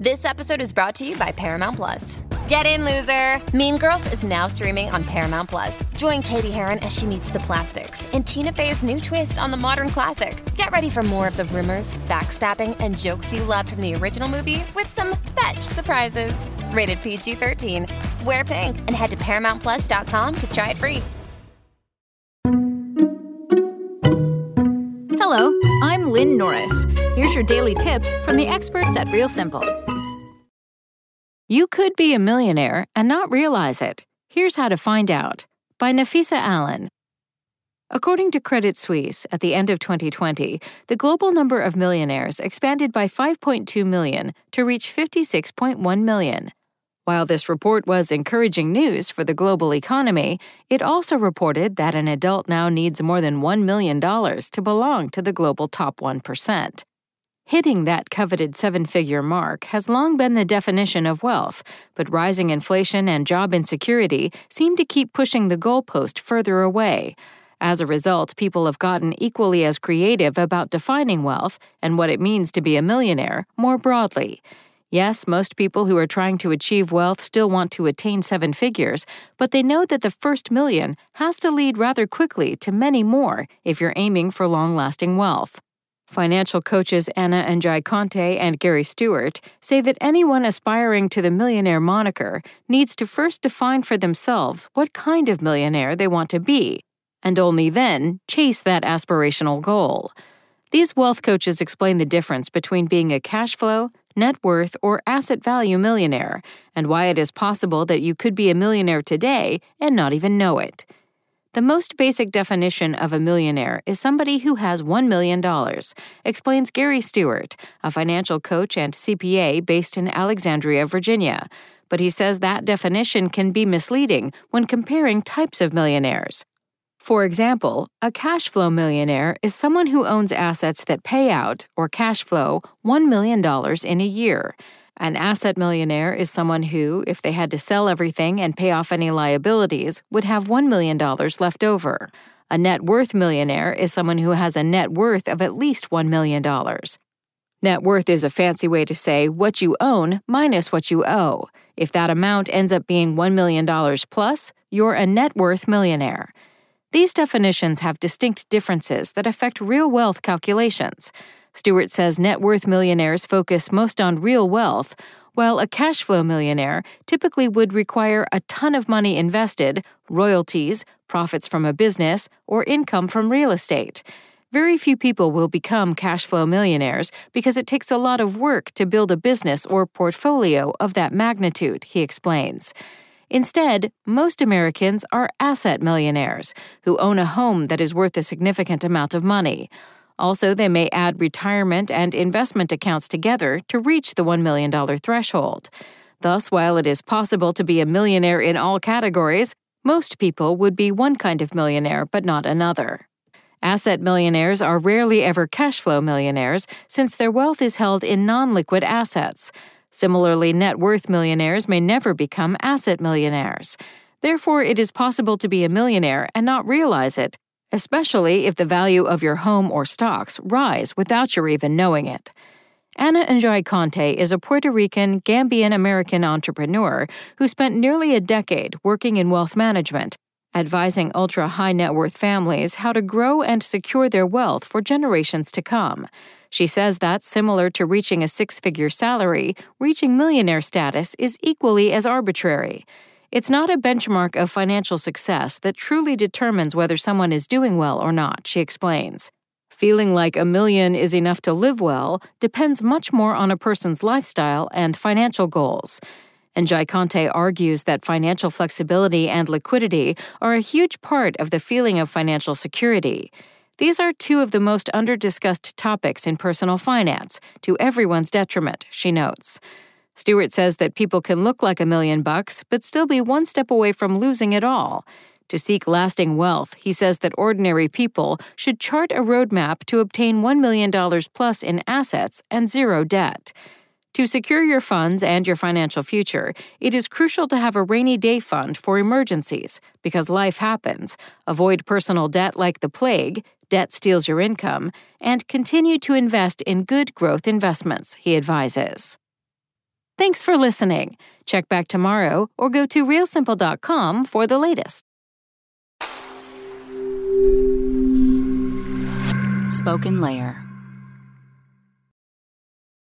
This episode is brought to you by Paramount Plus. Get in, loser! Mean Girls is now streaming on Paramount Plus. Join Katie Heron as she meets the plastics in Tina Fey's new twist on the modern classic. Get ready for more of the rumors, backstabbing, and jokes you loved from the original movie with some fetch surprises. Rated PG-13. Wear pink and head to ParamountPlus.com to try it free. Hello, I'm Lynn Norris. Here's your daily tip from the experts at Real Simple. You could be a millionaire and not realize it. Here's how to find out. By Nafisa Allen. According to Credit Suisse, at the end of 2020, the global number of millionaires expanded by 5.2 million to reach 56.1 million. While this report was encouraging news for the global economy, it also reported that an adult now needs more than $1 million to belong to the global top 1%. Hitting that coveted seven-figure mark has long been the definition of wealth, but rising inflation and job insecurity seem to keep pushing the goalpost further away. As a result, people have gotten equally as creative about defining wealth and what it means to be a millionaire more broadly. Yes, most people who are trying to achieve wealth still want to attain seven figures, but they know that the first million has to lead rather quickly to many more if you're aiming for long-lasting wealth. Financial coaches Anna Njoku Conte and Gary Stewart say that anyone aspiring to the millionaire moniker needs to first define for themselves what kind of millionaire they want to be, and only then chase that aspirational goal. These wealth coaches explain the difference between being a cash flow, net worth, or asset value millionaire, and why it is possible that you could be a millionaire today and not even know it. The most basic definition of a millionaire is somebody who has $1 million, explains Gary Stewart, a financial coach and CPA based in Alexandria, Virginia. But he says that definition can be misleading when comparing types of millionaires. For example, a cash flow millionaire is someone who owns assets that pay out, or cash flow, $1 million in a year. An asset millionaire is someone who, if they had to sell everything and pay off any liabilities, would have $1 million left over. A net worth millionaire is someone who has a net worth of at least $1 million. Net worth is a fancy way to say what you own minus what you owe. If that amount ends up being $1 million plus, you're a net worth millionaire. These definitions have distinct differences that affect real wealth calculations. Stewart says net worth millionaires focus most on real wealth, while a cash flow millionaire typically would require a ton of money invested, royalties, profits from a business, or income from real estate. Very few people will become cash flow millionaires because it takes a lot of work to build a business or portfolio of that magnitude, he explains. Instead, most Americans are asset millionaires who own a home that is worth a significant amount of money. Also, they may add retirement and investment accounts together to reach the $1 million threshold. Thus, while it is possible to be a millionaire in all categories, most people would be one kind of millionaire but not another. Asset millionaires are rarely ever cash flow millionaires since their wealth is held in non-liquid assets. Similarly, net worth millionaires may never become asset millionaires. Therefore, it is possible to be a millionaire and not realize it, especially if the value of your home or stocks rise without your even knowing it. Anna Njoku-Conte is a Puerto Rican, Gambian-American entrepreneur who spent nearly a decade working in wealth management, advising ultra-high net worth families how to grow and secure their wealth for generations to come. She says that, similar to reaching a six-figure salary, reaching millionaire status is equally as arbitrary. It's not a benchmark of financial success that truly determines whether someone is doing well or not, she explains. Feeling like a million is enough to live well depends much more on a person's lifestyle and financial goals. N'Jai Conte argues that financial flexibility and liquidity are a huge part of the feeling of financial security. These are two of the most under-discussed topics in personal finance, to everyone's detriment, she notes. Stewart says that people can look like $1 million, but still be one step away from losing it all. To seek lasting wealth, he says that ordinary people should chart a roadmap to obtain $1 million plus in assets and zero debt. To secure your funds and your financial future, it is crucial to have a rainy day fund for emergencies, because life happens, avoid personal debt like the plague, debt steals your income, and continue to invest in good growth investments, he advises. Thanks for listening. Check back tomorrow or go to realsimple.com for the latest. Spoken Layer.